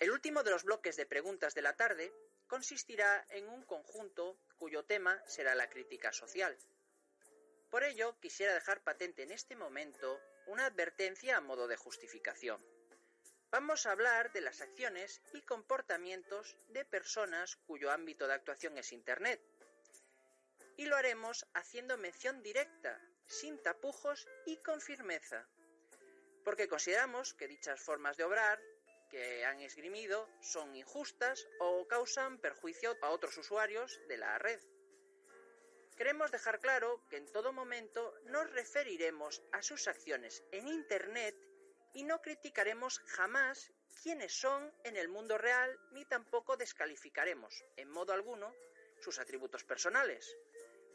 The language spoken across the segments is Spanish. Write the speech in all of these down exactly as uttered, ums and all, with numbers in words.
El último de los bloques de preguntas de la tarde consistirá en un conjunto cuyo tema será la crítica social. Por ello, quisiera dejar patente en este momento una advertencia a modo de justificación. Vamos a hablar de las acciones y comportamientos de personas cuyo ámbito de actuación es Internet. Y lo haremos haciendo mención directa, sin tapujos y con firmeza. Porque consideramos que dichas formas de obrar que han esgrimido son injustas o causan perjuicio a otros usuarios de la red. Queremos dejar claro que en todo momento nos referiremos a sus acciones en Internet y no criticaremos jamás quiénes son en el mundo real ni tampoco descalificaremos, en modo alguno, sus atributos personales,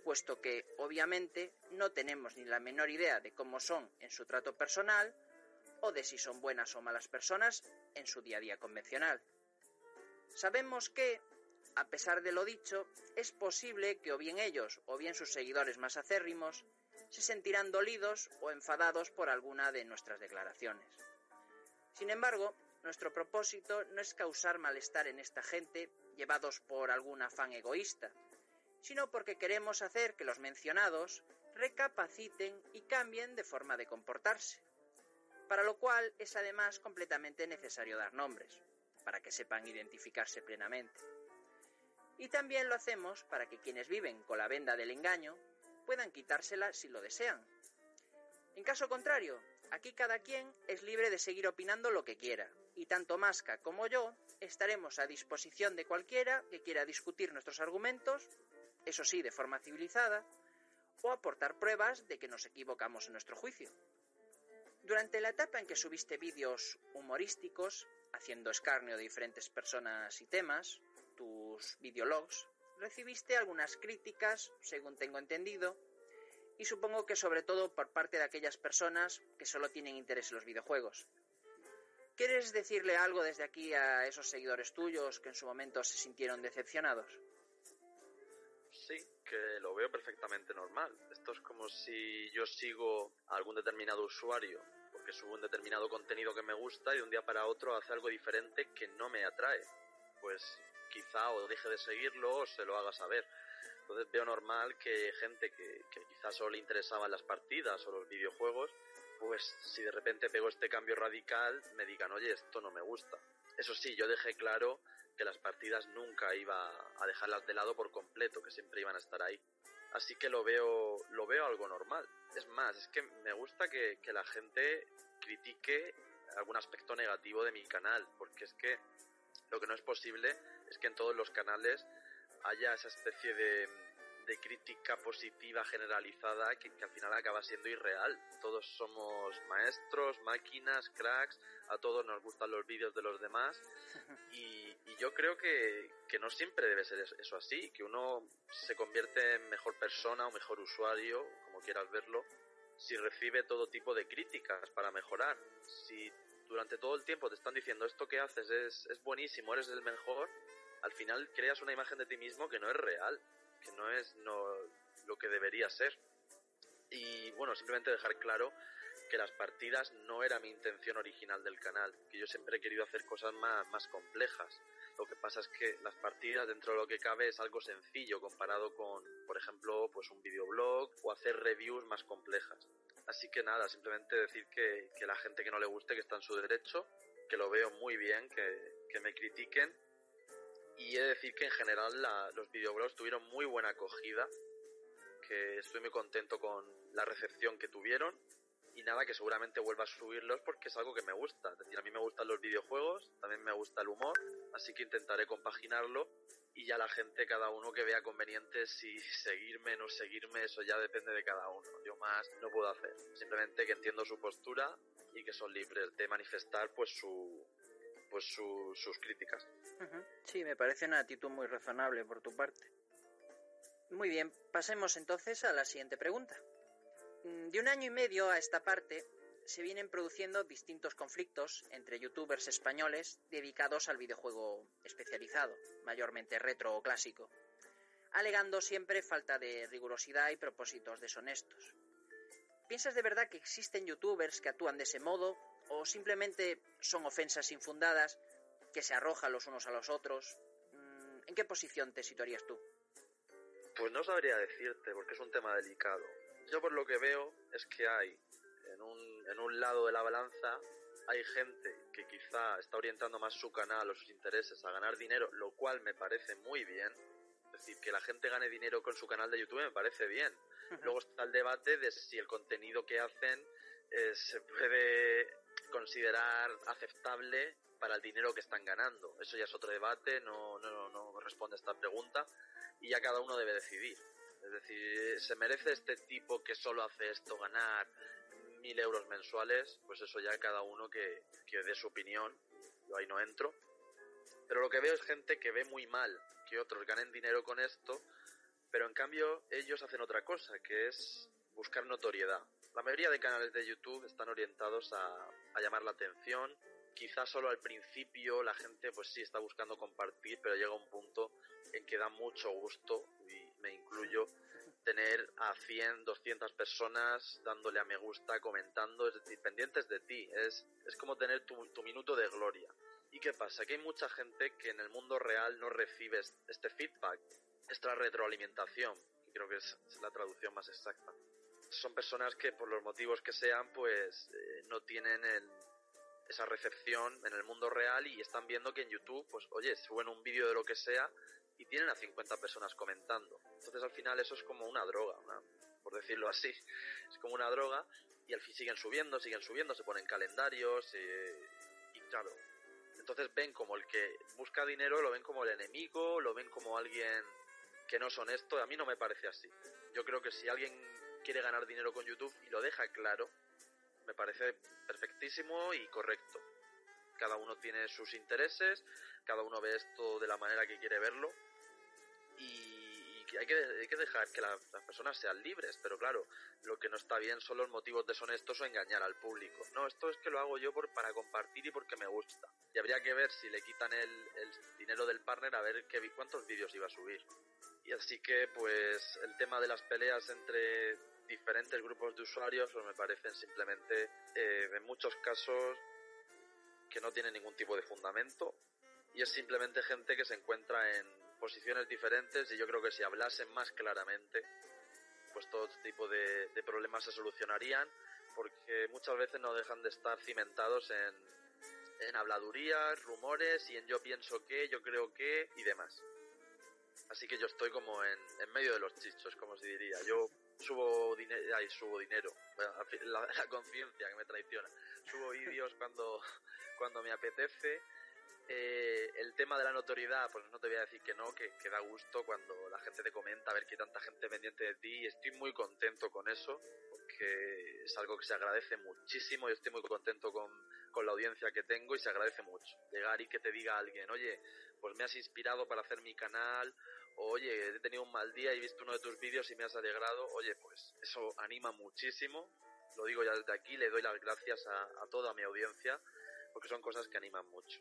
puesto que, obviamente, no tenemos ni la menor idea de cómo son en su trato personal o de si son buenas o malas personas en su día a día convencional. Sabemos que, a pesar de lo dicho, es posible que o bien ellos o bien sus seguidores más acérrimos se sentirán dolidos o enfadados por alguna de nuestras declaraciones. Sin embargo, nuestro propósito no es causar malestar en esta gente llevados por algún afán egoísta, sino porque queremos hacer que los mencionados recapaciten y cambien de forma de comportarse, para lo cual es además completamente necesario dar nombres, para que sepan identificarse plenamente. Y también lo hacemos para que quienes viven con la venda del engaño puedan quitársela si lo desean. En caso contrario, aquí cada quien es libre de seguir opinando lo que quiera, y tanto Masca como yo estaremos a disposición de cualquiera que quiera discutir nuestros argumentos, eso sí, de forma civilizada, o aportar pruebas de que nos equivocamos en nuestro juicio. Durante la etapa en que subiste vídeos humorísticos, haciendo escarnio de diferentes personas y temas, tus videologs, recibiste algunas críticas, según tengo entendido, y supongo que sobre todo por parte de aquellas personas que solo tienen interés en los videojuegos. ¿Quieres decirle algo desde aquí a esos seguidores tuyos que en su momento se sintieron decepcionados? Sí, que lo veo perfectamente normal. Esto es como si yo sigo a algún determinado usuario porque subo un determinado contenido que me gusta y de un día para otro hace algo diferente que no me atrae. Pues quizá o deje de seguirlo o se lo haga saber. Entonces veo normal que gente que, que quizás solo le interesaban las partidas o los videojuegos, pues si de repente pego este cambio radical me digan, oye, esto no me gusta. Eso sí, yo dejé claro que las partidas nunca iba a dejarlas de lado por completo, que siempre iban a estar ahí. Así que lo veo lo veo algo normal. Es más, es que me gusta que, que la gente critique algún aspecto negativo de mi canal, porque es que lo que no es posible es que en todos los canales haya esa especie de, de crítica positiva generalizada que, que al final acaba siendo irreal. Todos somos maestros, máquinas, cracks, a todos nos gustan los vídeos de los demás y, y yo creo que, que no siempre debe ser eso así, que uno se convierte en mejor persona o mejor usuario, como quieras verlo, si recibe todo tipo de críticas para mejorar. Si durante todo el tiempo te están diciendo esto que haces es, es buenísimo, eres el mejor, al final creas una imagen de ti mismo que no es real, que no es no, lo que debería ser. Y bueno, simplemente dejar claro que las partidas no era mi intención original del canal, que yo siempre he querido hacer cosas más, más complejas. Lo que pasa es que las partidas, dentro de lo que cabe, es algo sencillo comparado con, por ejemplo, pues un videoblog o hacer reviews más complejas. Así que nada, simplemente decir que, que la gente que no le guste, que está en su derecho, que lo veo muy bien, que, que me critiquen. Y he de decir que en general la, los videoblogs tuvieron muy buena acogida, que estoy muy contento con la recepción que tuvieron y nada, que seguramente vuelva a subirlos porque es algo que me gusta. Es decir, a mí me gustan los videojuegos, también me gusta el humor, así que intentaré compaginarlo y ya la gente, cada uno que vea conveniente si seguirme o no seguirme, eso ya depende de cada uno. Yo más no puedo hacer, simplemente que entiendo su postura y que son libres de manifestar pues su... pues su, sus críticas. Uh-huh. Sí, me parece una actitud muy razonable por tu parte. Muy bien, pasemos entonces a la siguiente pregunta. De un año y medio a esta parte se vienen produciendo distintos conflictos entre youtubers españoles dedicados al videojuego especializado, mayormente retro o clásico, alegando siempre falta de rigurosidad y propósitos deshonestos. ¿Piensas de verdad que existen youtubers que actúan de ese modo? ¿O simplemente son ofensas infundadas que se arrojan los unos a los otros. ¿En qué posición te situarías tú? Pues no sabría decirte, porque es un tema delicado. Yo por lo que veo es que hay, en un, en un lado de la balanza, hay gente que quizá está orientando más su canal o sus intereses a ganar dinero, lo cual me parece muy bien. Es decir, que la gente gane dinero con su canal de YouTube me parece bien. Uh-huh. Luego está el debate de si el contenido que hacen eh, se puede considerar aceptable para el dinero que están ganando. Eso ya es otro debate, no, no, no responde a esta pregunta y ya cada uno debe decidir. Es decir, ¿se merece este tipo que solo hace esto ganar mil euros mensuales? Pues eso ya cada uno que, que dé su opinión, yo ahí no entro. Pero lo que veo es gente que ve muy mal que otros ganen dinero con esto, pero en cambio ellos hacen otra cosa, que es buscar notoriedad. La mayoría de canales de YouTube están orientados a, a llamar la atención. Quizás solo al principio la gente pues sí está buscando compartir, pero llega un punto en que da mucho gusto, y me incluyo, tener a cien, doscientas personas dándole a me gusta, comentando, es decir, pendientes de ti. Es, es como tener tu, tu minuto de gloria. ¿Y qué pasa? Que hay mucha gente que en el mundo real no recibe este feedback, esta retroalimentación, que creo que es la traducción más exacta. Son personas que por los motivos que sean pues eh, no tienen el... esa recepción en el mundo real y están viendo que en YouTube, pues oye, suben un vídeo de lo que sea y tienen a cincuenta personas comentando. Entonces al final eso es como una droga, una, por decirlo así, es como una droga y al fin siguen subiendo, siguen subiendo, se ponen calendarios y, y claro, entonces ven como el que busca dinero, lo ven como el enemigo, lo ven como alguien que no es honesto. A mí no me parece así. Yo creo que si alguien quiere ganar dinero con YouTube y lo deja claro, me parece perfectísimo y correcto. Cada uno tiene sus intereses, cada uno ve esto de la manera que quiere verlo y hay que, hay que dejar que la, las personas sean libres, pero claro, lo que no está bien son los motivos deshonestos o engañar al público. No, esto es que lo hago yo por, para compartir y porque me gusta. Y habría que ver si le quitan el, el dinero del partner a ver qué, cuántos vídeos iba a subir. Y así que pues el tema de las peleas entre diferentes grupos de usuarios pues me parecen simplemente eh, en muchos casos que no tienen ningún tipo de fundamento y es simplemente gente que se encuentra en posiciones diferentes y yo creo que si hablasen más claramente pues todo tipo de, de problemas se solucionarían porque muchas veces no dejan de estar cimentados en, en habladurías, rumores y en yo pienso que, yo creo que y demás. Así que yo estoy como en, en medio de los chichos, como se diría. Yo subo dinero, ay, subo dinero, la, la conciencia que me traiciona. Subo vídeos cuando, cuando me apetece. Eh, el tema de la notoriedad, pues no te voy a decir que no, que, que da gusto cuando la gente te comenta, a ver que hay tanta gente pendiente de ti. Y estoy muy contento con eso, porque es algo que se agradece muchísimo. Yo estoy muy contento con, con la audiencia que tengo y se agradece mucho. Llegar y que te diga alguien, oye, pues me has inspirado para hacer mi canal. Oye, he tenido un mal día y he visto uno de tus vídeos y me has alegrado. Oye, pues eso anima muchísimo. Lo digo ya desde aquí, le doy las gracias a, a toda mi audiencia porque son cosas que animan mucho.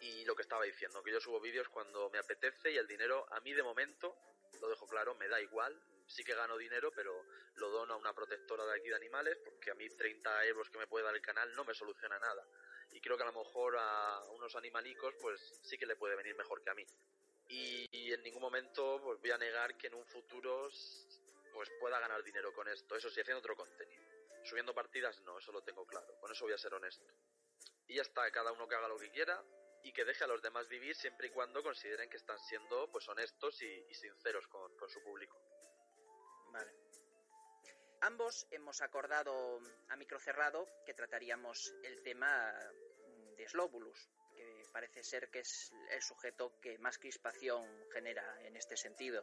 Y lo que estaba diciendo, que yo subo vídeos cuando me apetece y el dinero a mí de momento, lo dejo claro, me da igual. Sí que gano dinero, pero lo dono a una protectora de aquí de animales porque a mí treinta euros que me puede dar el canal no me soluciona nada. Y creo que a lo mejor a unos animalicos pues sí que le puede venir mejor que a mí. Y en ningún momento pues voy a negar que en un futuro pues pueda ganar dinero con esto. Eso sí, haciendo otro contenido. Subiendo partidas no, eso lo tengo claro. Con eso voy a ser honesto. Y ya está, cada uno que haga lo que quiera y que deje a los demás vivir siempre y cuando consideren que están siendo pues honestos y, y sinceros con, con su público. Vale. Ambos hemos acordado a micro cerrado que trataríamos el tema de Slowbulus, que parece ser que es el sujeto que más crispación genera en este sentido.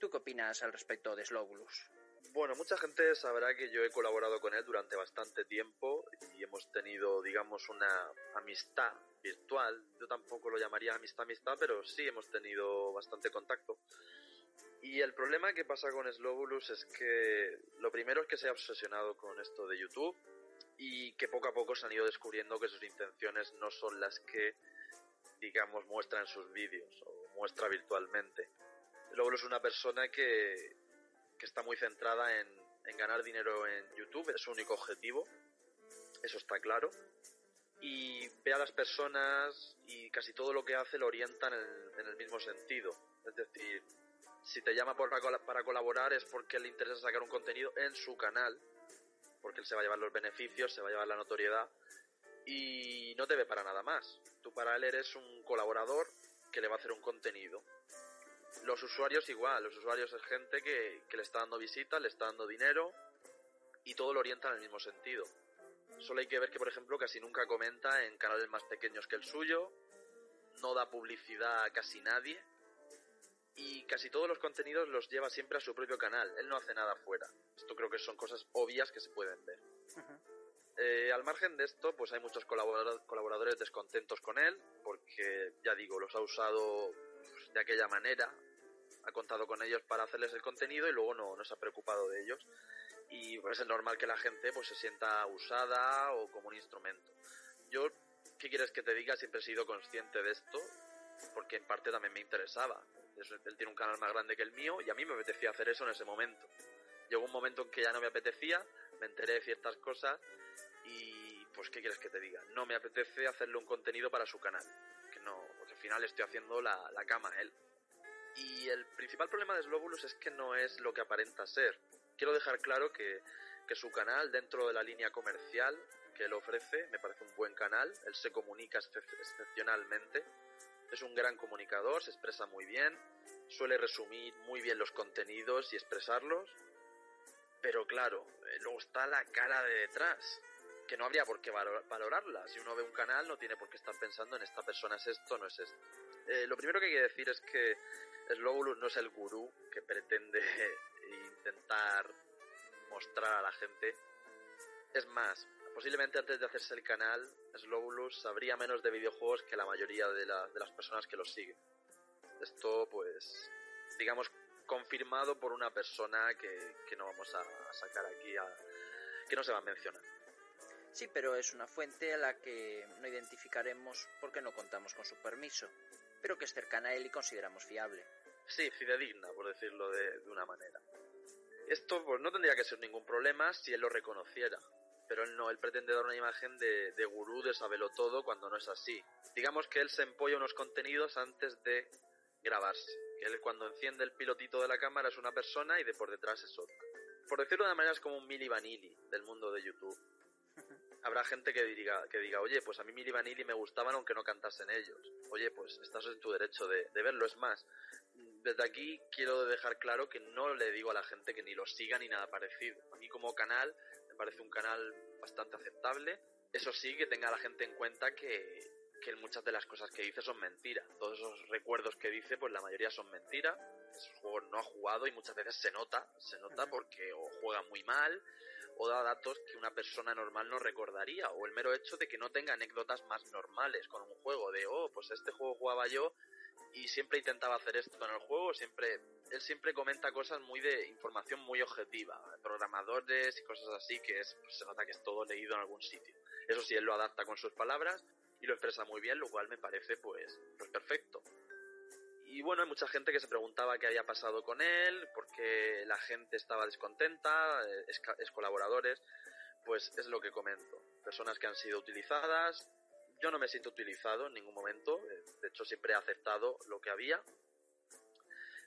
¿Tú qué opinas al respecto de Slowbulus? Bueno, mucha gente sabrá que yo he colaborado con él durante bastante tiempo y hemos tenido, digamos, una amistad virtual. Yo tampoco lo llamaría amistad-amistad, pero sí hemos tenido bastante contacto. Y el problema que pasa con Slowbulus es que lo primero es que se ha obsesionado con esto de YouTube y que poco a poco se han ido descubriendo que sus intenciones no son las que, digamos, muestra en sus vídeos o muestra virtualmente. Luego es una persona que, que está muy centrada en, en ganar dinero en YouTube, es su único objetivo, eso está claro. y ve a las personas y casi todo lo que hace lo orientan en, en el mismo sentido. Es decir, si te llama por, para colaborar es porque le interesa sacar un contenido en su canal, porque él se va a llevar los beneficios, se va a llevar la notoriedad y no te ve para nada más. Tú para él eres un colaborador que le va a hacer un contenido. Los usuarios igual, los usuarios es gente que, que le está dando visitas, le está dando dinero y todo lo orienta en el mismo sentido. Solo hay que ver que, por ejemplo, casi nunca comenta en canales más pequeños que el suyo, no da publicidad a casi nadie y casi todos los contenidos los lleva siempre a su propio canal. Él no hace nada fuera. Esto creo que son cosas obvias que se pueden ver. Uh-huh. Eh, al margen de esto, pues hay muchos colaboradores descontentos con él porque, ya digo, los ha usado pues, de aquella manera. Ha contado con ellos para hacerles el contenido y luego no, no se ha preocupado de ellos. Y pues es normal que la gente pues se sienta usada o como un instrumento. Yo, ¿qué quieres que te diga? Siempre he sido consciente de esto, porque en parte también me interesaba. Él tiene un canal más grande que el mío y a mí me apetecía hacer eso en ese momento. Llegó un momento en que ya no me apetecía, me enteré de ciertas cosas y pues ¿qué quieres que te diga? No me apetece hacerle un contenido para su canal, que no, porque al final estoy haciendo la, la cama a él. Y el principal problema de Slowbulus es que no es lo que aparenta ser. Quiero dejar claro que, que su canal, dentro de la línea comercial que él ofrece, me parece un buen canal. Él se comunica excepcionalmente, es un gran comunicador, se expresa muy bien, suele resumir muy bien los contenidos y expresarlos. Pero claro, luego está la cara de detrás, que no habría por qué valorarla. Si uno ve un canal no tiene por qué estar pensando en esta persona es esto, no es esto. Eh, lo primero que hay que decir es que Slowbulus no es el gurú que pretende intentar mostrar a la gente. Es más, posiblemente antes de hacerse el canal, Slowbulus sabría menos de videojuegos que la mayoría de, la, de las personas que lo siguen. Esto, pues, digamos, confirmado por una persona que, que no vamos a sacar aquí, a, que no se va a mencionar. Sí, pero es una fuente a la que no identificaremos porque no contamos con su permiso, pero que es cercana a él y consideramos fiable. Sí, fidedigna, por decirlo de, de una manera. Esto pues no tendría que ser ningún problema si él lo reconociera, pero él no, él pretende dar una imagen de, de gurú, de saberlo todo, cuando no es así. Digamos que él se empolla unos contenidos antes de grabarse, que él cuando enciende el pilotito de la cámara es una persona y de por detrás es otra. Por decirlo de una manera es como un Milli Vanilli del mundo de YouTube. Habrá gente que diga, que diga, oye, pues a mí Milli Vanilli me gustaban aunque no cantasen ellos. Oye, pues estás en tu derecho de, de verlo. Es más, desde aquí quiero dejar claro que no le digo a la gente que ni lo siga ni nada parecido. A mí como canal me parece un canal bastante aceptable. Eso sí, que tenga la gente en cuenta que, que muchas de las cosas que dice son mentira. Todos esos recuerdos que dice, pues la mayoría son mentira. Esos juegos no ha jugado y muchas veces se nota, se nota porque o juega muy mal o da datos que una persona normal no recordaría, o el mero hecho de que no tenga anécdotas más normales con un juego, de oh, pues este juego jugaba yo y siempre intentaba hacer esto en el juego, siempre él siempre comenta cosas muy de información muy objetiva, programadores y cosas así, que es pues, se nota que es todo leído en algún sitio. Eso sí, él lo adapta con sus palabras y lo expresa muy bien, lo cual me parece pues, pues perfecto. Y bueno, hay mucha gente que se preguntaba qué había pasado con él, porque la gente estaba descontenta, es, es colaboradores, pues es lo que comento. Personas que han sido utilizadas, yo no me siento utilizado en ningún momento, de hecho siempre he aceptado lo que había.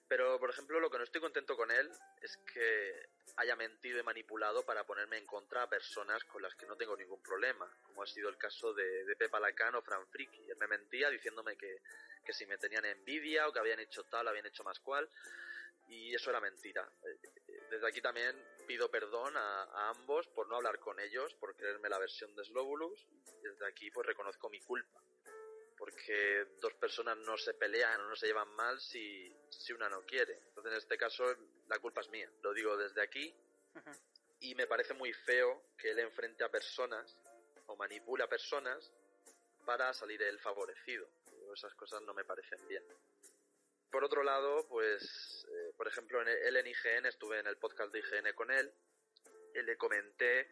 Pero, por ejemplo, lo que no estoy contento con él es que haya mentido y manipulado para ponerme en contra a personas con las que no tengo ningún problema, como ha sido el caso de, de Pepe Alcano o Fran Friki. Él me mentía diciéndome que, que si me tenían envidia o que habían hecho tal, habían hecho más cual, y eso era mentira. Desde aquí también pido perdón a, a ambos por no hablar con ellos, por creerme la versión de Slowbulus, y desde aquí pues reconozco mi culpa. Porque dos personas no se pelean o no se llevan mal si, si una no quiere. Entonces, en este caso, la culpa es mía. Lo digo desde aquí. Uh-huh. Y me parece muy feo que él enfrente a personas o manipula a personas para salir él favorecido. Esas cosas no me parecen bien. Por otro lado, pues, eh, por ejemplo, en el, él en I G N, estuve en el podcast de I G N con él, él le comenté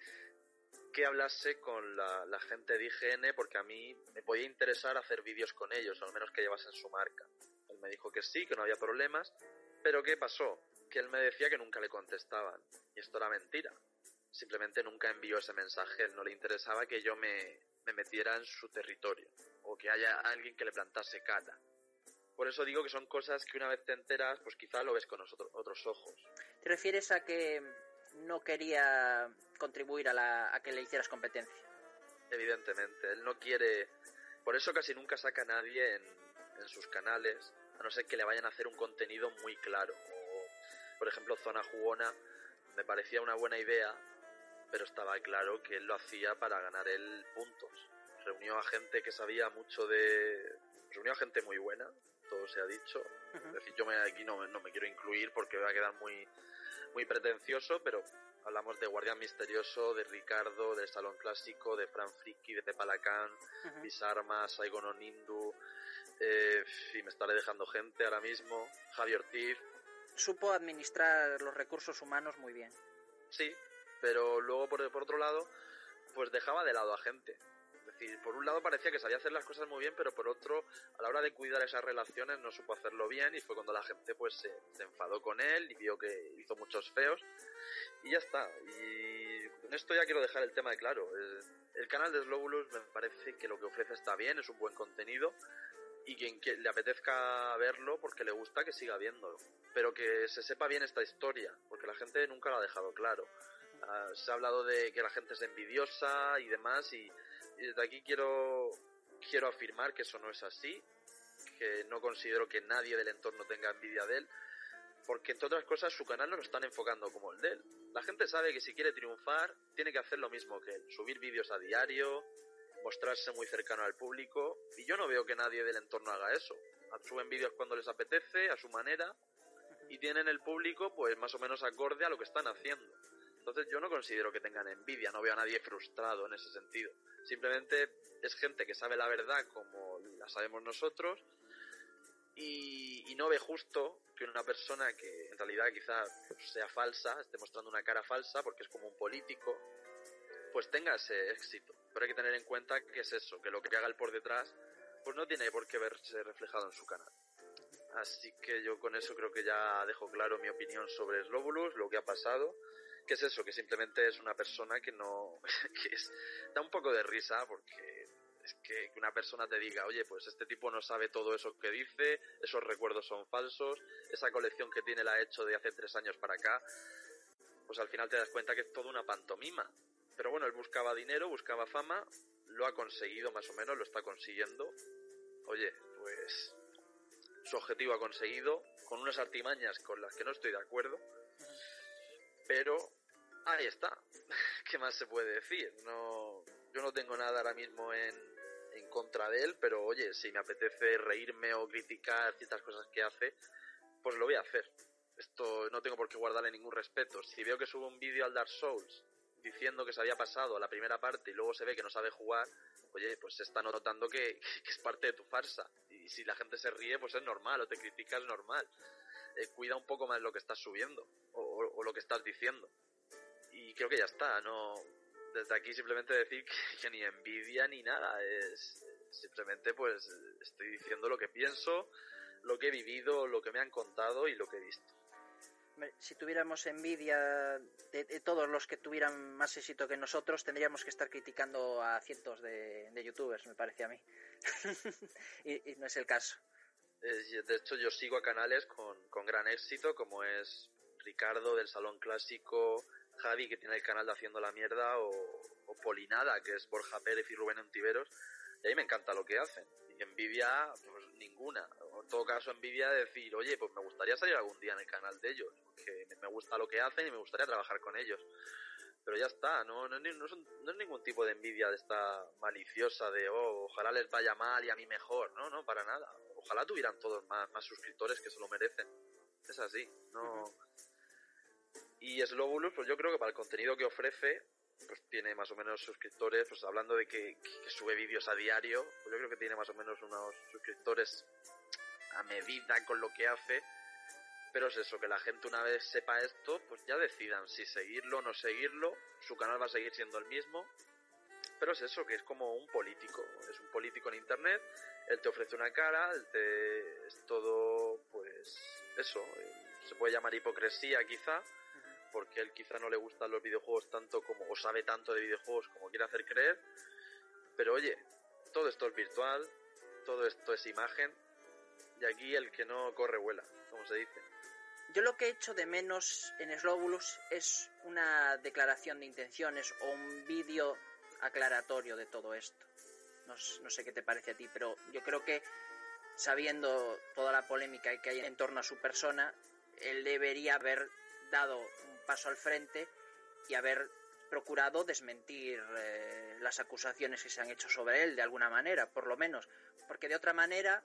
que hablase con la, la gente de I G N porque a mí me podía interesar hacer vídeos con ellos, al menos que llevasen su marca. Él me dijo que sí, que no había problemas, pero ¿qué pasó? Que él me decía que nunca le contestaban, y esto era mentira. Simplemente nunca envió ese mensaje, él no le interesaba que yo me, me metiera en su territorio o que haya alguien que le plantase cara. Por eso digo que son cosas que una vez te enteras, pues quizá lo ves con otro, otros ojos. ¿Te refieres a que no quería contribuir a, la, a que le hicieras competencia? Evidentemente, él no quiere... Por eso casi nunca saca a nadie en, en sus canales, a no ser que le vayan a hacer un contenido muy claro. O, por ejemplo, Zona Jugona me parecía una buena idea, pero estaba claro que él lo hacía para ganar él puntos. Reunió a gente que sabía mucho de... Reunió a gente muy buena, todo se ha dicho. Uh-huh. Es decir, yo me, aquí no, no me quiero incluir porque va a quedar muy, muy pretencioso, pero hablamos de Guardia Misterioso, de Ricardo, del Salón Clásico, de Fran Friki, de Palacán, uh-huh. Bisarma, Saigon o Nindu, eh, y me estaré dejando gente ahora mismo, Javi Ortiz. Supo administrar los recursos humanos muy bien. Sí, pero luego por, por otro lado, pues dejaba de lado a gente. Es decir, por un lado parecía que sabía hacer las cosas muy bien, pero por otro, a la hora de cuidar esas relaciones no supo hacerlo bien, y fue cuando la gente pues se, se enfadó con él y vio que hizo muchos feos y ya está. Y con esto ya quiero dejar el tema de claro. El, el canal de Slowbulus me parece que lo que ofrece está bien, es un buen contenido, y quien que le apetezca verlo porque le gusta que siga viéndolo, pero que se sepa bien esta historia, porque la gente nunca lo ha dejado claro. Uh, se ha hablado de que la gente es envidiosa y demás, y, y desde aquí quiero quiero afirmar que eso no es así, que no considero que nadie del entorno tenga envidia de él, porque entre otras cosas su canal no lo están enfocando como el de él. La gente sabe que si quiere triunfar tiene que hacer lo mismo que él, subir vídeos a diario, mostrarse muy cercano al público, y yo no veo que nadie del entorno haga eso. Suben vídeos cuando les apetece, a su manera, y tienen el público pues más o menos acorde a lo que están haciendo. Entonces yo no considero que tengan envidia, no veo a nadie frustrado en ese sentido. Simplemente es gente que sabe la verdad como la sabemos nosotros, y, y no ve justo que una persona que en realidad quizás sea falsa, esté mostrando una cara falsa porque es como un político, pues tenga ese éxito. Pero hay que tener en cuenta que es eso, que lo que haga el por detrás pues no tiene por qué verse reflejado en su canal. Así que yo con eso creo que ya dejo claro mi opinión sobre Slowbulus, lo que ha pasado, que es eso, que simplemente es una persona que no... que es, da un poco de risa, porque es que una persona te diga, oye, pues este tipo no sabe todo eso que dice, esos recuerdos son falsos, esa colección que tiene la ha hecho de hace tres años para acá, pues al final te das cuenta que es toda una pantomima. Pero bueno, él buscaba dinero, buscaba fama, lo ha conseguido más o menos, lo está consiguiendo. Oye, pues su objetivo ha conseguido, con unas artimañas con las que no estoy de acuerdo, pero ahí está. ¿Qué más se puede decir? No, yo no tengo nada ahora mismo en, en contra de él, pero oye, si me apetece reírme o criticar ciertas cosas que hace, pues lo voy a hacer. Esto no tengo por qué guardarle ningún respeto. Si veo que subo un vídeo al Dark Souls diciendo que se había pasado a la primera parte y luego se ve que no sabe jugar, oye, pues se está notando que, que es parte de tu farsa, y si la gente se ríe pues es normal, o te critica es normal. Eh, cuida un poco más lo que estás subiendo o, o, o lo que estás diciendo, y creo que ya está. No, desde aquí simplemente decir que, que ni envidia ni nada, es simplemente pues estoy diciendo lo que pienso, lo que he vivido, lo que me han contado y lo que he visto. Si tuviéramos envidia de, de todos los que tuvieran más éxito que nosotros, tendríamos que estar criticando a cientos de, de youtubers, me parece a mí. y, y no es el caso. Eh, de hecho, yo sigo a canales con, con gran éxito, como es Ricardo del Salón Clásico, Javi, que tiene el canal de Haciendo la Mierda, o, o Polinada, que es Borja Pérez y Rubén Ontiveros. Y a mí me encanta lo que hacen. Y envidia, pues ninguna. En todo caso, envidia de decir, oye, pues me gustaría salir algún día en el canal de ellos, porque me gusta lo que hacen y me gustaría trabajar con ellos. Pero ya está, no, no, no, son, no es ningún tipo de envidia de esta maliciosa de, oh, ojalá les vaya mal y a mí mejor. No, no, para nada. Ojalá tuvieran todos más, más suscriptores, que se lo merecen. Es así, no. Uh-huh. Y Slowbulus, pues yo creo que para el contenido que ofrece, pues tiene más o menos suscriptores, pues hablando de que, que, que sube vídeos a diario, pues yo creo que tiene más o menos unos suscriptores a medida con lo que hace, pero es eso, que la gente una vez sepa esto, pues ya decidan si seguirlo o no seguirlo, su canal va a seguir siendo el mismo, pero es eso, que es como un político, es un político en internet, él te ofrece una cara, él te... es todo, pues eso, se puede llamar hipocresía quizá, porque él quizá no le gustan los videojuegos tanto como, o sabe tanto de videojuegos como quiere hacer creer, Pero oye, todo esto es virtual, todo esto es imagen, y aquí el que no corre vuela, como se dice. Yo lo que echo de menos en Slowbulus es una declaración de intenciones o un vídeo aclaratorio de todo esto. No, no sé qué te parece a ti, pero yo creo que, sabiendo toda la polémica que hay en torno a su persona, él debería haber dado un paso al frente y haber procurado desmentir eh, las acusaciones que se han hecho sobre él de alguna manera, por lo menos, porque de otra manera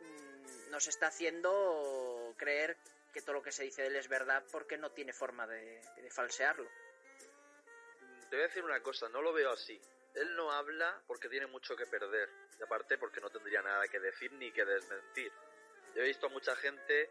mmm, nos está haciendo creer que todo lo que se dice de él es verdad, porque no tiene forma de, de falsearlo. Te voy a decir una cosa, no lo veo así. Él no habla porque tiene mucho que perder, y aparte porque no tendría nada que decir ni que desmentir. Yo he visto a mucha gente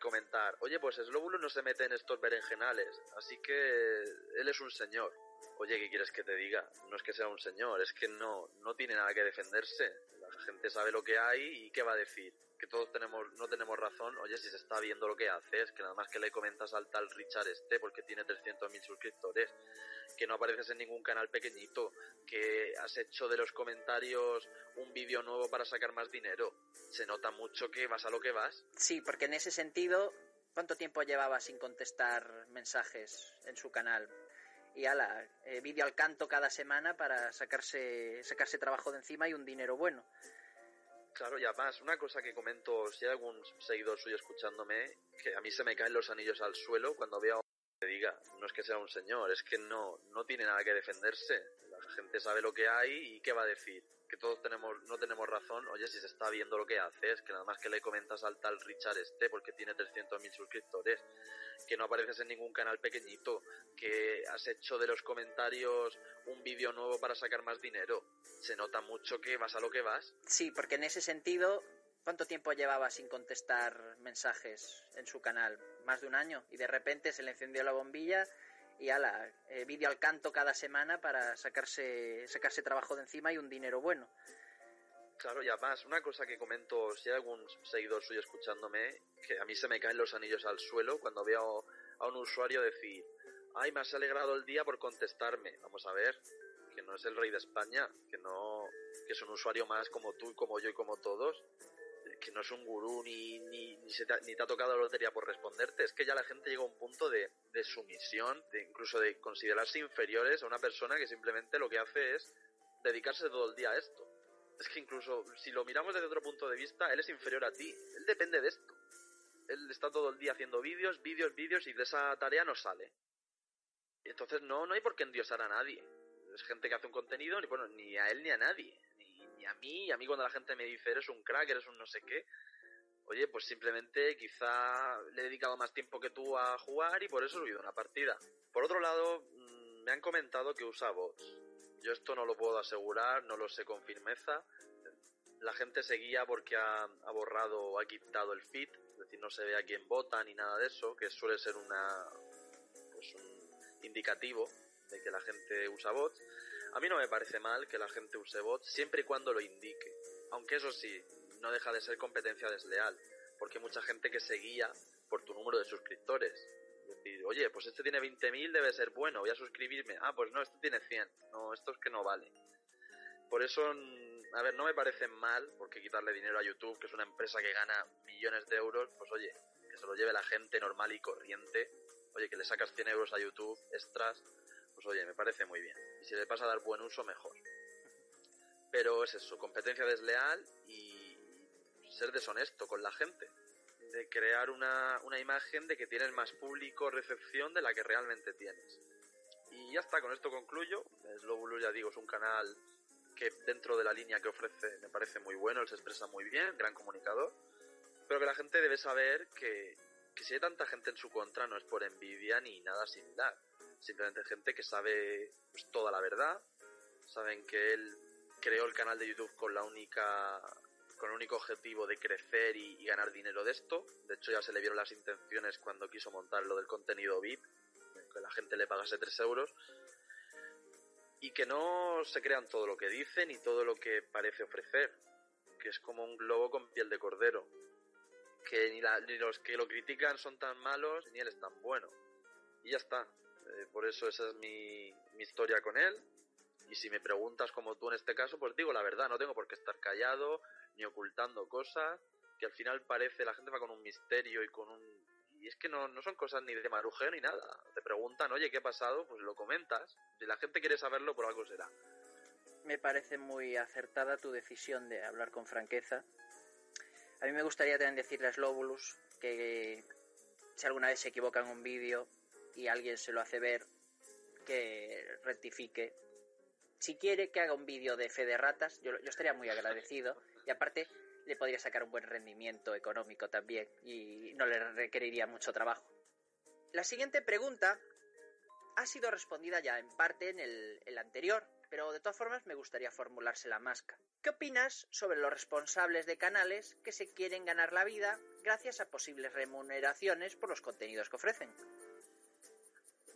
comentar, oye, pues Slowbulus no se mete en estos berenjenales, así que él es un señor. Oye, ¿qué quieres que te diga? No es que sea un señor, es que no, no tiene nada que defenderse. La gente sabe lo que hay y ¿qué va a decir? Que todos tenemos, no tenemos razón. Oye, si se está viendo lo que haces, que nada más que le comentas al tal Richard este porque tiene trescientos mil suscriptores, que no apareces en ningún canal pequeñito, que has hecho de los comentarios un vídeo nuevo para sacar más dinero. Se nota mucho que vas a lo que vas. Sí, porque en ese sentido, ¿cuánto tiempo llevaba sin contestar mensajes en su canal? Y ala, eh, vídeo al canto cada semana para sacarse sacarse trabajo de encima y un dinero bueno. Claro, y además, una cosa que comento, si hay algún seguidor suyo escuchándome, que a mí se me caen los anillos al suelo cuando veo a un que diga, no es que sea un señor, es que no, no tiene nada que defenderse. La gente sabe lo que hay y ¿qué va a decir? Que todos tenemos, no tenemos razón. Oye, si se está viendo lo que haces, que nada más que le comentas al tal Richard este porque tiene trescientos mil suscriptores, que no apareces en ningún canal pequeñito, que has hecho de los comentarios un vídeo nuevo para sacar más dinero. Se nota mucho que vas a lo que vas. Sí, porque en ese sentido, ¿cuánto tiempo llevaba sin contestar mensajes en su canal? Más de un año, y de repente se le encendió la bombilla y ala, eh, vídeo al canto cada semana para sacarse sacarse trabajo de encima y un dinero bueno. Claro, y además, una cosa que comento, si hay algún seguidor suyo escuchándome, que a mí se me caen los anillos al suelo cuando veo a un usuario decir, ay, me has alegrado el día por contestarme. Vamos a ver, que no es el rey de España, que no, que es un usuario más como tú, como yo y como todos, que no es un gurú ni ni ni, se te ha, ni te ha tocado la lotería por responderte. Es que ya la gente llega a un punto de, de sumisión, de incluso de considerarse inferiores a una persona que simplemente lo que hace es dedicarse todo el día a esto. Es que incluso si lo miramos desde otro punto de vista, él es inferior a ti, él depende de esto. Él está todo el día haciendo vídeos, vídeos, vídeos y de esa tarea no sale. Entonces no, no hay por qué endiosar a nadie. Es gente que hace un contenido, ni, bueno, ni a él ni a nadie. Ni, ni a mí, y a mí cuando la gente me dice eres un crack, eres un no sé qué, oye, pues simplemente quizá le he dedicado más tiempo que tú a jugar y por eso he subido una partida. Por otro lado, me han comentado que usa bots. Yo esto no lo puedo asegurar, no lo sé con firmeza. La gente seguía porque ha, ha borrado o ha quitado el feed, es decir, no se ve a quién vota ni nada de eso, que suele ser una pues un indicativo de que la gente usa bots. A mí no me parece mal que la gente use bots siempre y cuando lo indique, aunque eso sí, no deja de ser competencia desleal, porque hay mucha gente que se guía por tu número de suscriptores. Es decir, oye, pues este tiene veinte mil, debe ser bueno, voy a suscribirme. Ah, pues no, este tiene cien, no, esto es que no vale. Por eso, a ver, no me parece mal, porque quitarle dinero a YouTube, que es una empresa que gana millones de euros, pues oye, que se lo lleve la gente normal y corriente. Oye, que le sacas cien euros a YouTube extras, pues oye, me parece muy bien. Y si le pasa a dar buen uso, mejor. Pero es eso, competencia desleal y ser deshonesto con la gente. De crear una, una imagen de que tienes más público, recepción de la que realmente tienes. Y ya está, con esto concluyo. Slowbulus, ya digo, es un canal que dentro de la línea que ofrece me parece muy bueno, él se expresa muy bien, gran comunicador. Pero que la gente debe saber que, que si hay tanta gente en su contra no es por envidia ni nada similar. Simplemente gente que sabe pues, toda la verdad. Saben que él creó el canal de YouTube con la única con el único objetivo de crecer y, y ganar dinero de esto. De hecho ya se le vieron las intenciones cuando quiso montar lo del contenido V I P, que la gente le pagase tres euros, y que no se crean todo lo que dicen y todo lo que parece ofrecer, que es como un globo con piel de cordero, que ni, la, ni los que lo critican son tan malos ni él es tan bueno, y ya está. Eh, por eso esa es mi, mi historia con él. Y si me preguntas como tú en este caso, pues digo la verdad, no tengo por qué estar callado ni ocultando cosas que al final parece, la gente va con un misterio y con un... Y es que no, no son cosas ni de marujeo ni nada. Te preguntan, oye, ¿qué ha pasado? Pues lo comentas. Si la gente quiere saberlo, por algo será. Me parece muy acertada tu decisión de hablar con franqueza. A mí me gustaría también decirle a Slowbulus que si alguna vez se equivoca en un vídeo y alguien se lo hace ver, que rectifique. Si quiere que haga un vídeo de fe de ratas, yo, yo estaría muy agradecido. Y aparte, le podría sacar un buen rendimiento económico también y no le requeriría mucho trabajo. La siguiente pregunta ha sido respondida ya en parte en el, el anterior, pero de todas formas me gustaría formulársela más. ¿Qué opinas sobre los responsables de canales que se quieren ganar la vida gracias a posibles remuneraciones por los contenidos que ofrecen?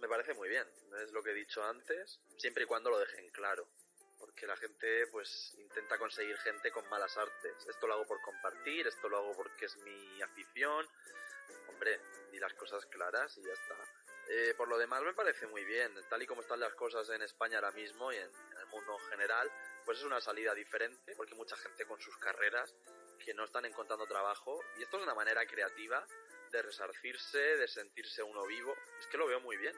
Me parece muy bien, es lo que he dicho antes, siempre y cuando lo dejen claro. Porque la gente pues intenta conseguir gente con malas artes. Esto lo hago por compartir, esto lo hago porque es mi afición. Hombre, di las cosas claras y ya está. Eh, por lo demás me parece muy bien. Tal y como están las cosas en España ahora mismo y en, en el mundo en general, pues es una salida diferente porque mucha gente con sus carreras que no están encontrando trabajo. Y esto es una manera creativa de resarcirse, de sentirse uno vivo. Es que lo veo muy bien.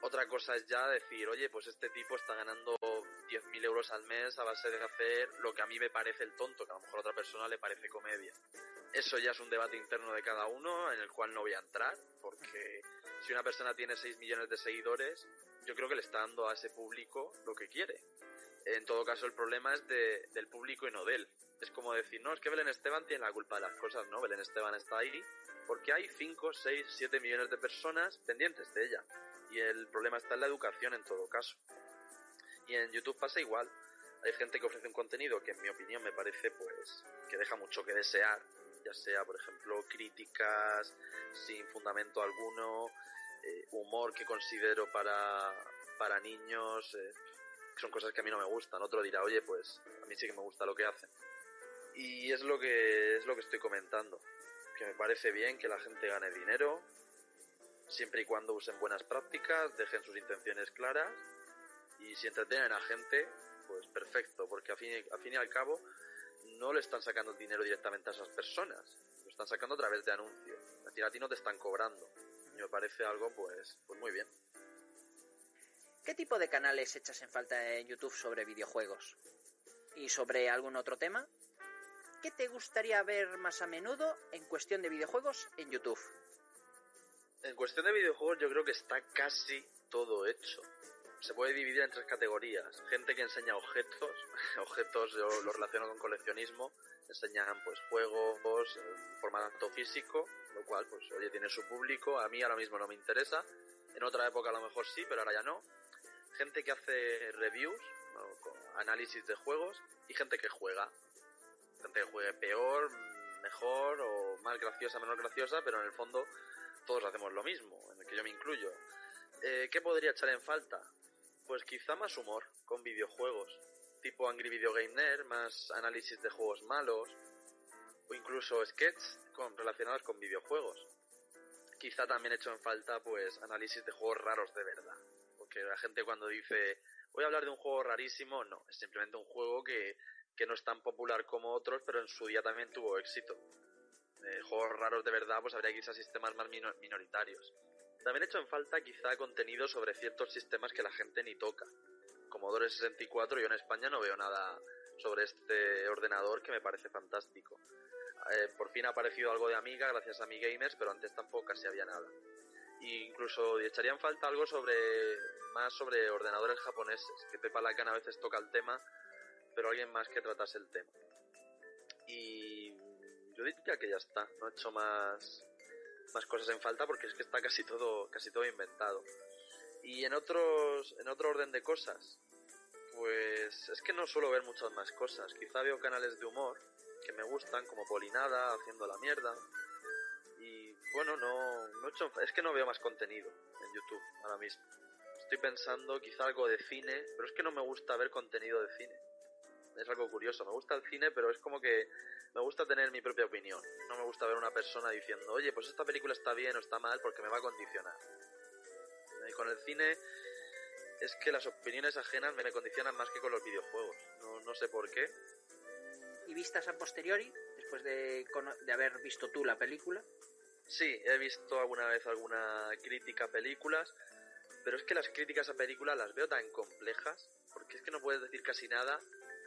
Otra cosa es ya decir, oye, pues este tipo está ganando diez mil euros al mes a base de hacer lo que a mí me parece el tonto, que a lo mejor a otra persona le parece comedia. Eso ya es un debate interno de cada uno, en el cual no voy a entrar, porque si una persona tiene seis millones de seguidores, yo creo que le está dando a ese público lo que quiere. En todo caso, el problema es de, del público y no de él. Es como decir, no, es que Belén Esteban tiene la culpa de las cosas, ¿no? Belén Esteban está ahí porque hay cinco, seis, siete millones de personas pendientes de ella. Y el problema está en la educación en todo caso. Y en YouTube pasa igual. Hay gente que ofrece un contenido que en mi opinión me parece pues que deja mucho que desear. Ya sea, por ejemplo, críticas sin fundamento alguno, eh, humor que considero para, para niños... Eh, son cosas que a mí no me gustan. Otro dirá, oye, pues a mí sí que me gusta lo que hacen. Y es lo que es lo que estoy comentando, que me parece bien que la gente gane dinero siempre y cuando usen buenas prácticas, dejen sus intenciones claras y si entretienen a gente, pues perfecto, porque a fin, a fin y al cabo no le están sacando dinero directamente a esas personas, lo están sacando a través de anuncios. Es decir, a ti no te están cobrando y me parece algo pues pues muy bien. ¿Qué tipo de canales echas en falta en YouTube sobre videojuegos? ¿Y sobre algún otro tema? ¿Qué te gustaría ver más a menudo en cuestión de videojuegos en YouTube? En cuestión de videojuegos yo creo que está casi todo hecho. Se puede dividir en tres categorías. Gente que enseña objetos, objetos yo lo relaciono con coleccionismo, enseñan pues juegos, formato físico, lo cual pues oye tiene su público, a mí ahora mismo no me interesa, en otra época a lo mejor sí, pero ahora ya no. Gente que hace reviews, análisis de juegos y gente que juega. Gente que juegue peor, mejor o más graciosa, menos graciosa, pero en el fondo todos hacemos lo mismo, en el que yo me incluyo. Eh, ¿Qué podría echar en falta? Pues quizá más humor con videojuegos, tipo Angry Video Game Nerd, más análisis de juegos malos o incluso sketches con, relacionados con videojuegos. Quizá también echo en falta pues análisis de juegos raros de verdad. Porque la gente cuando dice, voy a hablar de un juego rarísimo, no, es simplemente un juego que, que no es tan popular como otros, pero en su día también tuvo éxito. Eh, juegos raros de verdad, pues habría quizás sistemas más minoritarios. También he hecho en falta quizá contenido sobre ciertos sistemas que la gente ni toca. Commodore sesenta y cuatro, yo en España no veo nada sobre este ordenador que me parece fantástico. Eh, por fin ha aparecido algo de Amiga, gracias a Mi Gamers, pero antes tampoco casi había nada. E incluso echaría en falta algo sobre más sobre ordenadores japoneses, que Pepe Alcano a veces toca el tema, pero alguien más que tratase el tema. Y yo diría que ya está, no he hecho más más cosas en falta porque es que está casi todo casi todo inventado. Y en otros en otro orden de cosas, pues es que no suelo ver muchas más cosas. Quizá veo canales de humor que me gustan, como Polinada, haciendo la mierda. Y bueno, no, no he hecho, es que no veo más contenido en YouTube ahora mismo. Estoy pensando quizá algo de cine, pero es que no me gusta ver contenido de cine. Es algo curioso, me gusta el cine, pero es como que me gusta tener mi propia opinión. No me gusta ver una persona diciendo, oye, pues esta película está bien o está mal porque me va a condicionar. Y con el cine es que las opiniones ajenas me condicionan más que con los videojuegos. No, no sé por qué. ¿Y vistas a posteriori, después de, de haber visto tú la película? Sí, he visto alguna vez alguna crítica a películas, pero es que las críticas a películas las veo tan complejas, porque es que no puedes decir casi nada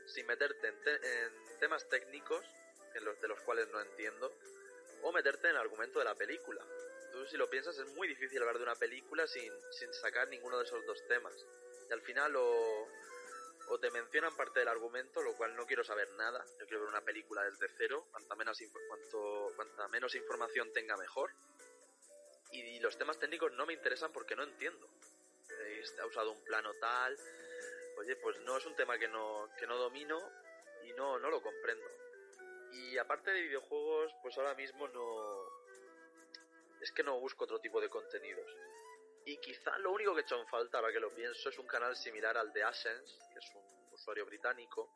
sin meterte en, te- en temas técnicos, en los de los cuales no entiendo, o meterte en el argumento de la película. Tú, si lo piensas, es muy difícil hablar de una película sin, sin sacar ninguno de esos dos temas. Y al final o, o te mencionan parte del argumento, lo cual no quiero saber nada. Yo quiero ver una película desde cero, cuanta menos, cuanto, cuanta menos información tenga mejor. Y, y los temas técnicos no me interesan porque no entiendo. Eh, ha usado un plano tal... Oye, pues no, es un tema que no, que no domino y no, no lo comprendo. Y aparte de videojuegos, pues ahora mismo no... Es que no busco otro tipo de contenidos. Y quizá lo único que he hecho en falta, ahora que lo pienso, es un canal similar al de Asens, que es un usuario británico,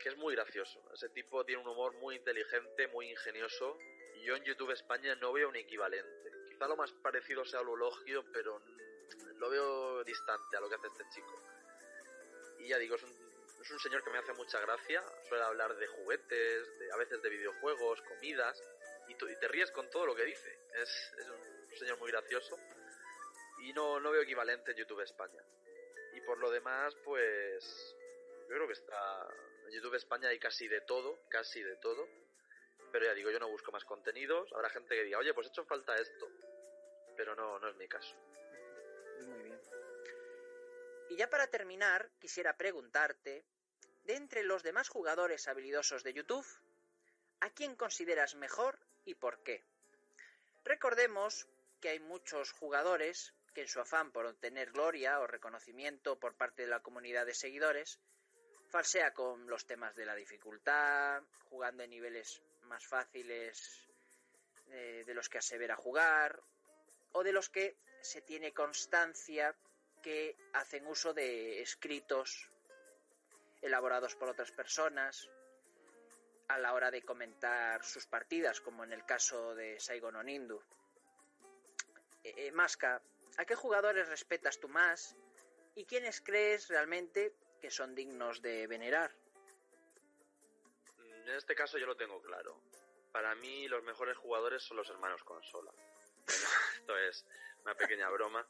que es muy gracioso. Ese tipo tiene un humor muy inteligente, muy ingenioso, y yo en YouTube España no veo un equivalente. Quizá lo más parecido sea el elogio, pero lo veo distante a lo que hace este chico. Y ya digo, es un, es un señor que me hace mucha gracia, suele hablar de juguetes, de, a veces de videojuegos, comidas... Y, tú, y te ríes con todo lo que dice. Es, es un señor muy gracioso. Y no, no veo equivalente en YouTube España. Y por lo demás, pues... Yo creo que está... En YouTube España hay casi de todo. Casi de todo. Pero ya digo, yo no busco más contenidos. Habrá gente que diga, oye, pues he hecho falta esto. Pero no, no es mi caso. Muy bien. Y ya para terminar, quisiera preguntarte... De entre los demás jugadores habilidosos de YouTube... ¿A quién consideras mejor y por qué? Recordemos que hay muchos jugadores que en su afán por obtener gloria o reconocimiento por parte de la comunidad de seguidores, falsea con los temas de la dificultad, jugando en niveles más fáciles eh, de los que asevera jugar, o de los que se tiene constancia que hacen uso de escritos elaborados por otras personas, a la hora de comentar sus partidas, como en el caso de Saigon o Nindu. Eh, eh, Masca, ¿a qué jugadores respetas tú más y quiénes crees realmente que son dignos de venerar? En este caso yo lo tengo claro. Para mí los mejores jugadores son los hermanos consola. Bueno, esto es una pequeña broma.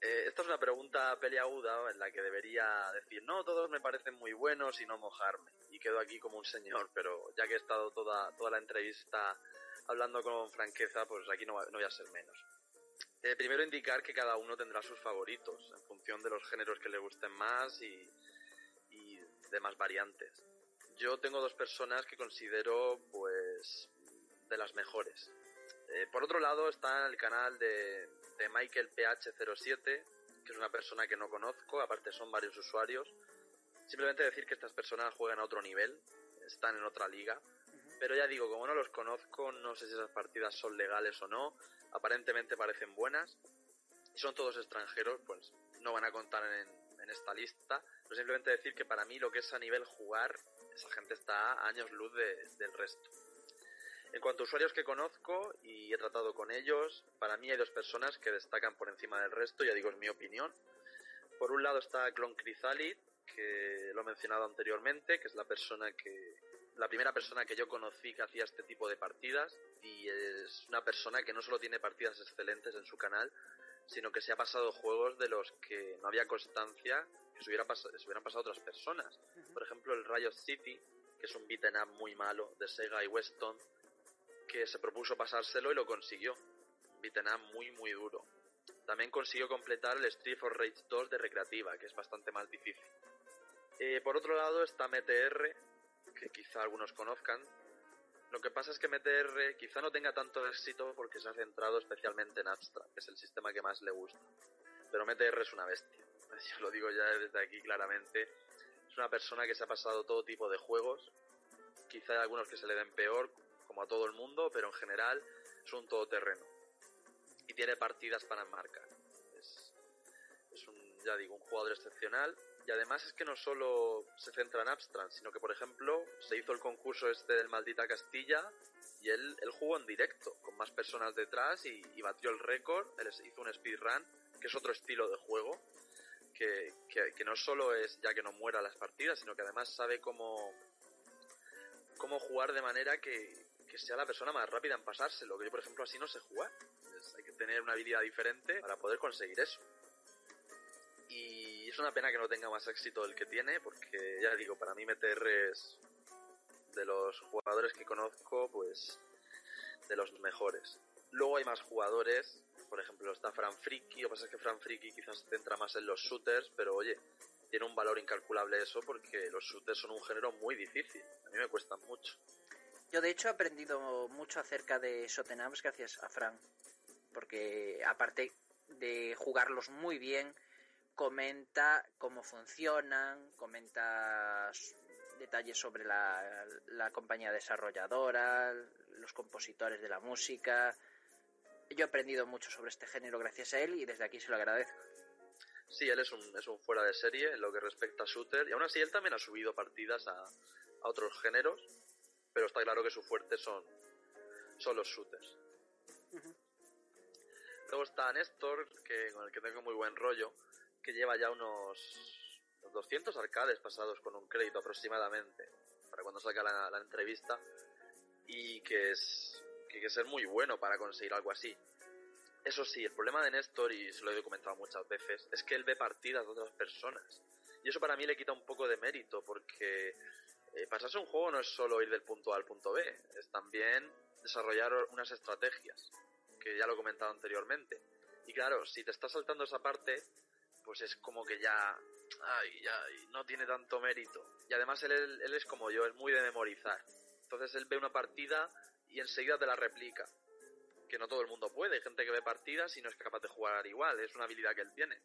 Eh, esta es una pregunta peliaguda en la que debería decir, no, todos me parecen muy buenos y no mojarme. Y quedo aquí como un señor, pero ya que he estado toda, toda la entrevista hablando con franqueza, pues aquí no, no voy a ser menos. Eh, primero indicar que cada uno tendrá sus favoritos, en función de los géneros que le gusten más y, y demás variantes. Yo tengo dos personas que considero, pues, de las mejores. Eh, por otro lado está el canal de, de MichaelPH cero siete, que es una persona que no conozco, aparte son varios usuarios. Simplemente decir que estas personas juegan a otro nivel, están en otra liga, uh-huh. Pero ya digo, como no los conozco, no sé si esas partidas son legales o no, aparentemente parecen buenas, son todos extranjeros, pues no van a contar en, en esta lista, pero simplemente decir que para mí lo que es a nivel jugar, esa gente está a años luz de, del resto. En cuanto a usuarios que conozco y he tratado con ellos, para mí hay dos personas que destacan por encima del resto, ya digo, es mi opinión. Por un lado está Clon Chrysalid, que lo he mencionado anteriormente, que es la persona que la primera persona que yo conocí que hacía este tipo de partidas, y es una persona que no solo tiene partidas excelentes en su canal, sino que se ha pasado juegos de los que no había constancia que se, hubiera pas- se hubieran pasado otras personas. Por ejemplo, el Ray of City, que es un beat'em up muy malo de Sega y Weston, que se propuso pasárselo y lo consiguió. Beat'em up muy muy duro. También consiguió completar el Street for Rage dos de Recreativa, que es bastante más difícil. Eh, por otro lado está M T R, que quizá algunos conozcan. Lo que pasa es que M T R quizá no tenga tanto éxito porque se ha centrado especialmente en Abstract, que es el sistema que más le gusta. Pero M T R es una bestia, yo lo digo ya desde aquí claramente. Es una persona que se ha pasado todo tipo de juegos. Quizá hay algunos que se le den peor, como a todo el mundo, pero en general es un todoterreno. Y tiene partidas para enmarcar. Es, es un, ya digo, un jugador excepcional. Y además es que no solo se centra en Abstract, sino que, por ejemplo, se hizo el concurso este del Maldita Castilla y él, él jugó en directo, con más personas detrás y, y batió el récord. Él hizo un speedrun, que es otro estilo de juego, que, que, que no solo es ya que no muera las partidas, sino que además sabe cómo, cómo jugar de manera que, que sea la persona más rápida en pasárselo, que yo por ejemplo así no sé jugar. Entonces, hay que tener una habilidad diferente para poder conseguir eso. Y es una pena que no tenga más éxito del que tiene, porque ya digo, para mí M T R es de los jugadores que conozco, pues de los mejores. Luego hay más jugadores, por ejemplo está Fran Friki. Lo que pasa es que Fran Friki quizás se centra más en los shooters, pero oye, tiene un valor incalculable eso, porque los shooters son un género muy difícil, a mí me cuestan mucho. Yo de hecho he aprendido mucho acerca de shoot'em ups gracias a Fran, porque aparte de jugarlos muy bien, comenta cómo funcionan, comenta detalles sobre la, la compañía desarrolladora, los compositores de la música. Yo he aprendido mucho sobre este género gracias a él y desde aquí se lo agradezco. Sí, él es un, es un fuera de serie en lo que respecta a shooter, y aún así él también ha subido partidas a, a otros géneros, pero está claro que su fuerte son, son los shooters. Uh-huh. Luego está Néstor, que, con el que tengo muy buen rollo, que lleva ya unos doscientos arcades pasados con un crédito aproximadamente para cuando salga la, la entrevista, y que es que hay que ser muy bueno para conseguir algo así. Eso sí, el problema de Néstor, y se lo he documentado muchas veces, es que él ve partidas de otras personas, y eso para mí le quita un poco de mérito, porque eh, pasarse un juego no es solo ir del punto A al punto B, es también desarrollar unas estrategias, que ya lo he comentado anteriormente, y claro, si te estás saltando esa parte, pues es como que ya, ay, ya no tiene tanto mérito. Y además él, él, él es como yo, es muy de memorizar. Entonces él ve una partida y enseguida te la replica, que no todo el mundo puede. Hay gente que ve partidas y no es capaz de jugar igual, es una habilidad que él tiene.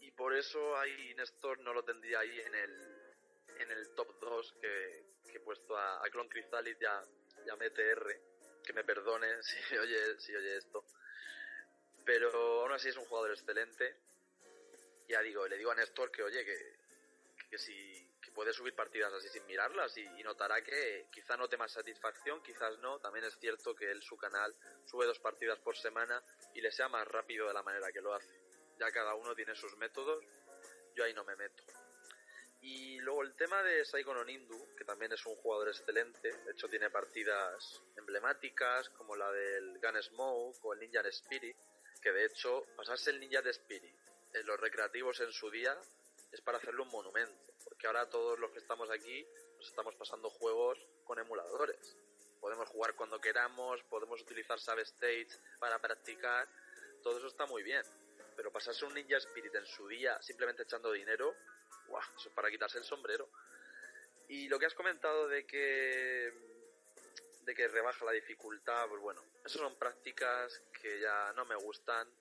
Y por eso ahí Néstor no lo tendría ahí en el en el top dos que, que he puesto a, a Clon Chrysalid ya ya M T R, que me perdone si oye, si oye esto. Pero aún así es un jugador excelente. Ya digo, le digo a Néstor que oye, que, que si que puede subir partidas así sin mirarlas, y, y notará que quizá note más satisfacción, quizás no. También es cierto que él, su canal, sube dos partidas por semana y le sea más rápido de la manera que lo hace. Ya cada uno tiene sus métodos, yo ahí no me meto. Y luego el tema de Saigon o Nindu, que también es un jugador excelente, de hecho tiene partidas emblemáticas como la del Gunsmoke o el Ninja Spirit, que de hecho pasarse el Ninja Spirit en los recreativos en su día es para hacerle un monumento, porque ahora todos los que estamos aquí nos estamos pasando juegos con emuladores, podemos jugar cuando queramos, podemos utilizar Save State para practicar, todo eso está muy bien, pero pasarse un Ninja Spirit en su día simplemente echando dinero, ¡guau!, eso es para quitarse el sombrero. Y lo que has comentado de que de que rebaja la dificultad, pues bueno, esas son prácticas que ya no me gustan.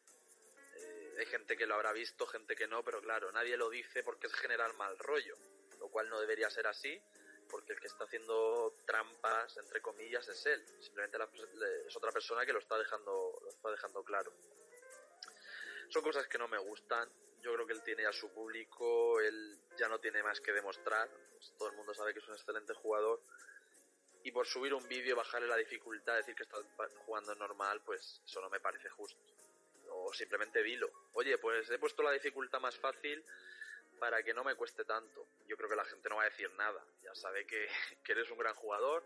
Eh, hay gente que lo habrá visto, gente que no, pero claro, nadie lo dice porque es generar mal rollo, lo cual no debería ser así, porque el que está haciendo trampas, entre comillas, es él. Simplemente la, es otra persona que lo está dejando, lo está dejando claro. Son cosas que no me gustan. Yo creo que él tiene ya su público, él ya no tiene más que demostrar, pues todo el mundo sabe que es un excelente jugador, y por subir un vídeo, bajarle la dificultad, decir que está jugando normal, pues eso no me parece justo. O simplemente dilo, oye, pues he puesto la dificultad más fácil para que no me cueste tanto. Yo creo que la gente no va a decir nada, ya sabe que, que eres un gran jugador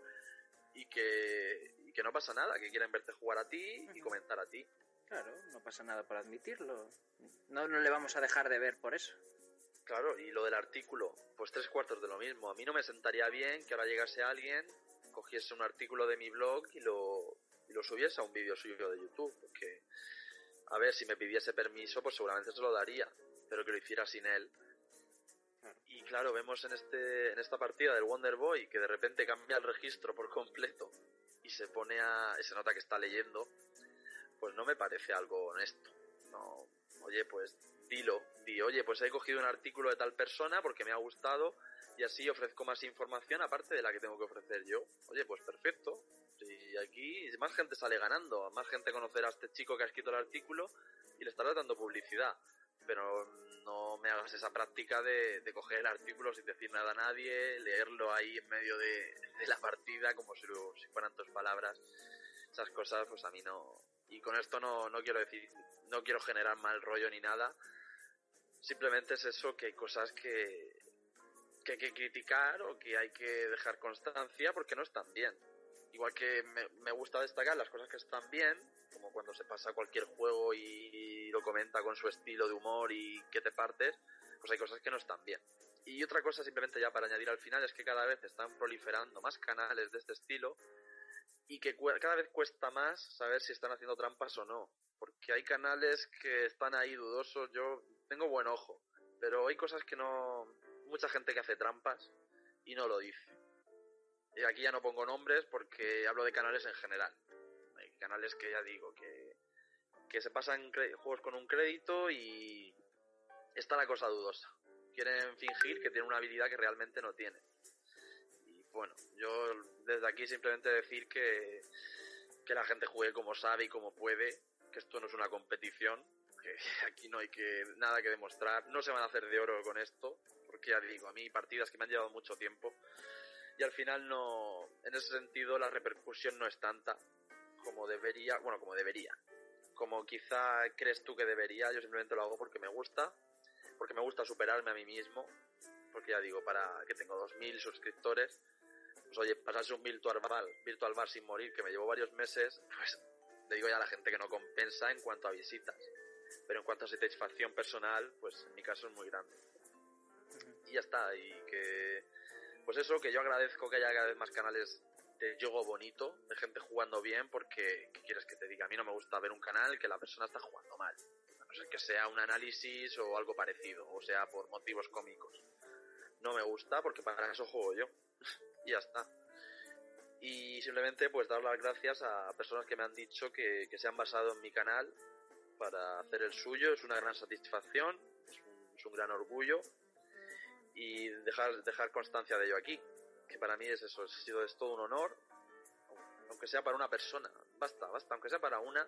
y que, y que no pasa nada, que quieren verte jugar a ti y comentar a ti. Claro, no pasa nada por admitirlo, no, no le vamos a dejar de ver por eso. Claro, y lo del artículo, pues tres cuartos de lo mismo. A mí no me sentaría bien que ahora llegase alguien, cogiese un artículo de mi blog y lo, y lo subiese a un vídeo suyo de YouTube, porque... A ver, si me pidiese permiso, pues seguramente se lo daría, pero que lo hiciera sin él. Y claro, vemos en este en esta partida del Wonder Boy que de repente cambia el registro por completo y se pone a... se nota que está leyendo, pues no me parece algo honesto. No, oye, pues dilo, di, oye, pues he cogido un artículo de tal persona porque me ha gustado y así ofrezco más información aparte de la que tengo que ofrecer yo. Oye, pues perfecto, y aquí más gente sale ganando, más gente conocerá a este chico que ha escrito el artículo y le estará dando publicidad, pero no me hagas esa práctica de, de coger el artículo sin decir nada a nadie, leerlo ahí en medio de, de la partida como si, si fueran tus palabras. Esas cosas pues a mí no... Y con esto no, no quiero decir, no quiero generar mal rollo ni nada, Simplemente es eso, que hay cosas que, que hay que criticar o que hay que dejar constancia porque no están bien. Igual que me, me gusta destacar las cosas que están bien, como cuando se pasa cualquier juego y, y lo comenta con su estilo de humor y que te partes, pues hay cosas que no están bien. Y otra cosa, simplemente ya para añadir al final, es que cada vez están proliferando más canales de este estilo y que cu- cada vez cuesta más saber si están haciendo trampas o no, porque hay canales que están ahí dudosos. Yo tengo buen ojo, pero hay cosas que no... mucha gente que hace trampas y no lo dice. Y aquí ya no pongo nombres porque hablo de canales en general. Hay canales que ya digo que, que se pasan cre- juegos con un crédito y está la cosa dudosa. Quieren fingir que tienen una habilidad que realmente no tienen. Y bueno, yo desde aquí simplemente decir que, que la gente juegue como sabe y como puede, que esto no es una competición, que aquí no hay que nada que demostrar. No se van a hacer de oro con esto, porque ya digo, a mí partidas que me han llevado mucho tiempo... Y al final no, en ese sentido la repercusión no es tanta como debería, bueno, como debería, como quizá crees tú que debería. Yo simplemente lo hago porque me gusta, porque me gusta superarme a mí mismo, porque ya digo, para que tengo dos mil suscriptores, pues oye, pasarse un virtual bar, virtual bar sin morir, que me llevó varios meses, pues le digo ya a la gente que no compensa en cuanto a visitas, pero en cuanto a satisfacción personal, pues en mi caso es muy grande. Y ya está, y que... pues eso, que yo agradezco que haya cada vez más canales de juego bonito, de gente jugando bien, porque ¿qué quieres que te diga? A mí no me gusta ver un canal que la persona está jugando mal, a no ser que sea un análisis o algo parecido, o sea, por motivos cómicos. No me gusta, porque para eso juego yo. Y ya está. Y simplemente pues dar las gracias a personas que me han dicho que, que se han basado en mi canal para hacer el suyo. Es una gran satisfacción, es un, es un gran orgullo. Y dejar dejar constancia de ello aquí, que para mí es eso, ha sido es todo un honor, aunque sea para una persona, basta, basta, aunque sea para una,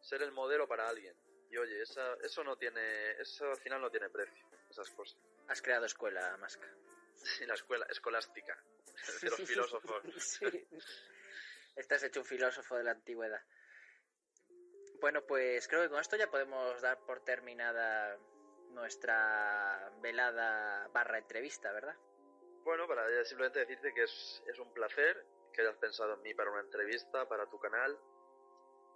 ser el modelo para alguien. Y oye, esa, eso no tiene, eso al final no tiene precio, esas cosas. Has creado escuela, Masca. Sí, la escuela escolástica, de los filósofos. Sí. Estás hecho un filósofo de la antigüedad. Bueno, pues creo que con esto ya podemos dar por terminada... nuestra velada barra entrevista, ¿verdad? Bueno, para simplemente decirte que es, es un placer que hayas pensado en mí para una entrevista, para tu canal,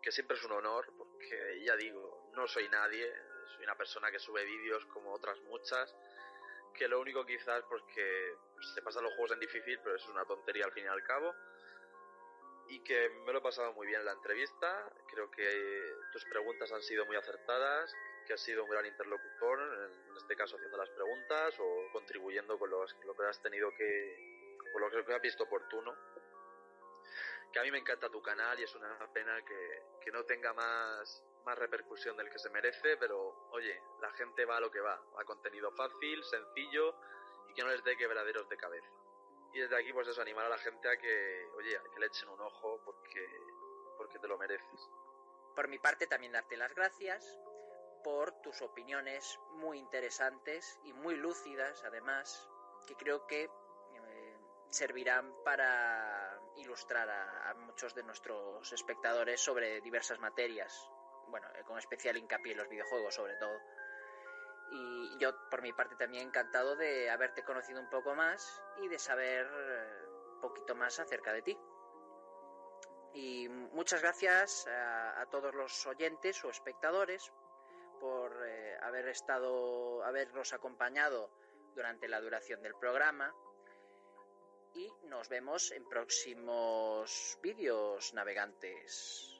que siempre es un honor, porque ya digo, no soy nadie, soy una persona que sube vídeos como otras muchas, que lo único quizás porque se pasan los juegos en difícil, pero es una tontería al fin y al cabo, y que me lo he pasado muy bien en la entrevista. Creo que tus preguntas han sido muy acertadas, que has sido un gran interlocutor, en este caso haciendo las preguntas o contribuyendo con los, lo que has tenido que, con lo que has visto oportuno. Que a mí me encanta tu canal y es una pena que, que no tenga más, más repercusión del que se merece, pero oye, la gente va a lo que va, a contenido fácil, sencillo y que no les dé quebraderos de cabeza. Y desde aquí pues eso, animar a la gente a que, oye, a que le echen un ojo porque, porque te lo mereces. Por mi parte también darte las gracias por tus opiniones muy interesantes y muy lúcidas, además, que creo que eh, servirán para ilustrar a, a muchos de nuestros espectadores sobre diversas materias, bueno, con especial hincapié en los videojuegos sobre todo. Y yo por mi parte también encantado de haberte conocido un poco más y de saber eh, un poquito más acerca de ti. Y muchas gracias a, a todos los oyentes o espectadores por eh, haber estado, habernos acompañado durante la duración del programa, y nos vemos en próximos vídeos, navegantes.